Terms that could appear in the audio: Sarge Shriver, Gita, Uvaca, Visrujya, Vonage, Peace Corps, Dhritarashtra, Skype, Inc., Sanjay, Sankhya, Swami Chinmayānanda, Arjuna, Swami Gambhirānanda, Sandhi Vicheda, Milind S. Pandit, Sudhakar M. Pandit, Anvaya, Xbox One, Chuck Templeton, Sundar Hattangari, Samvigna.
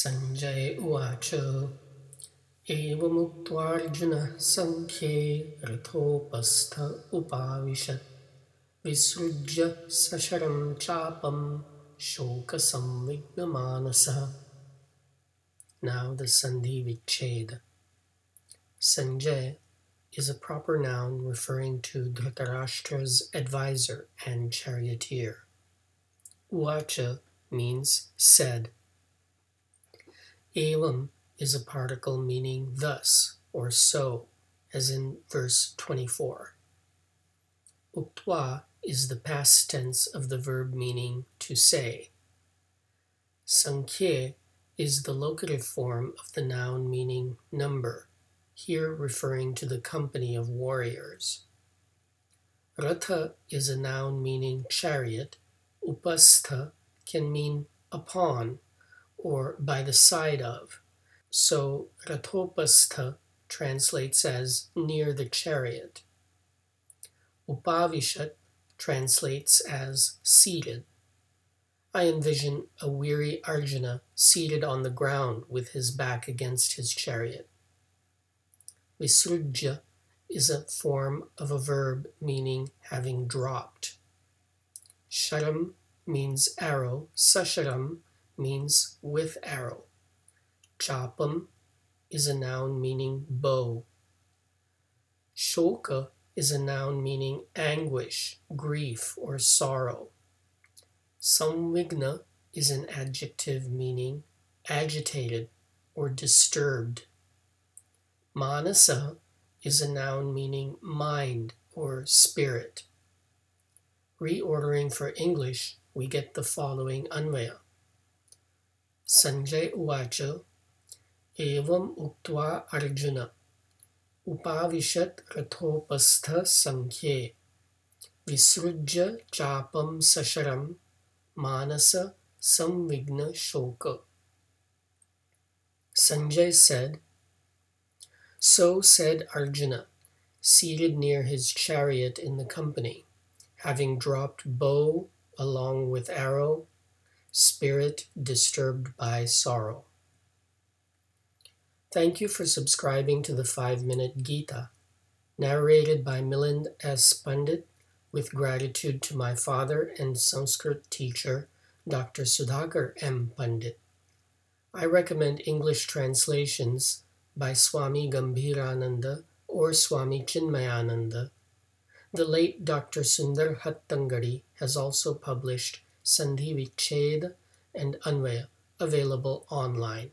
Sanjay uvaca eva muktva Arjuna sankhe rithopastha upavishat visrujya sasaram chapam shoka samvigna manasa. Now the Sandhi Vicheda. Sanjay is a proper noun referring to Dhritarashtra's advisor and charioteer. Uvaca means said. Evam is a particle meaning thus or so, as in verse 24. Uktva is the past tense of the verb meaning to say. Sankhya is the locative form of the noun meaning number, here referring to the company of warriors. Ratha is a noun meaning chariot. Upastha can mean upon or by the side of, so rathopastha translates as near the chariot. Upavishat translates as seated. I envision a weary Arjuna seated on the ground with his back against his chariot. Visrujya is a form of a verb meaning having dropped. Sharam means arrow, Sasharam means with arrow. Chapam is a noun meaning bow. Shoka is a noun meaning anguish, grief, or sorrow. Samvigna is an adjective meaning agitated or disturbed. Manasa is a noun meaning mind or spirit. Reordering for English, we get the following Anvaya. Sanjay uvaca evam uktva Arjuna upavishat rathopastha sankhye visrujya chapam sasaram manasa samvigna shoka. Sanjay said, so said Arjuna, seated near his chariot in the company, having dropped bow along with arrow, spirit disturbed by sorrow. Thank you for subscribing to the 5-Minute Gita, narrated by Milind S. Pandit, with gratitude to my father and Sanskrit teacher, Dr. Sudhakar M. Pandit. I recommend English translations by Swami Gambhirānanda or Swami Chinmayānanda. The late Dr. Sundar Hattangari has also published Sandhi Vicheda and Anvaya, available online.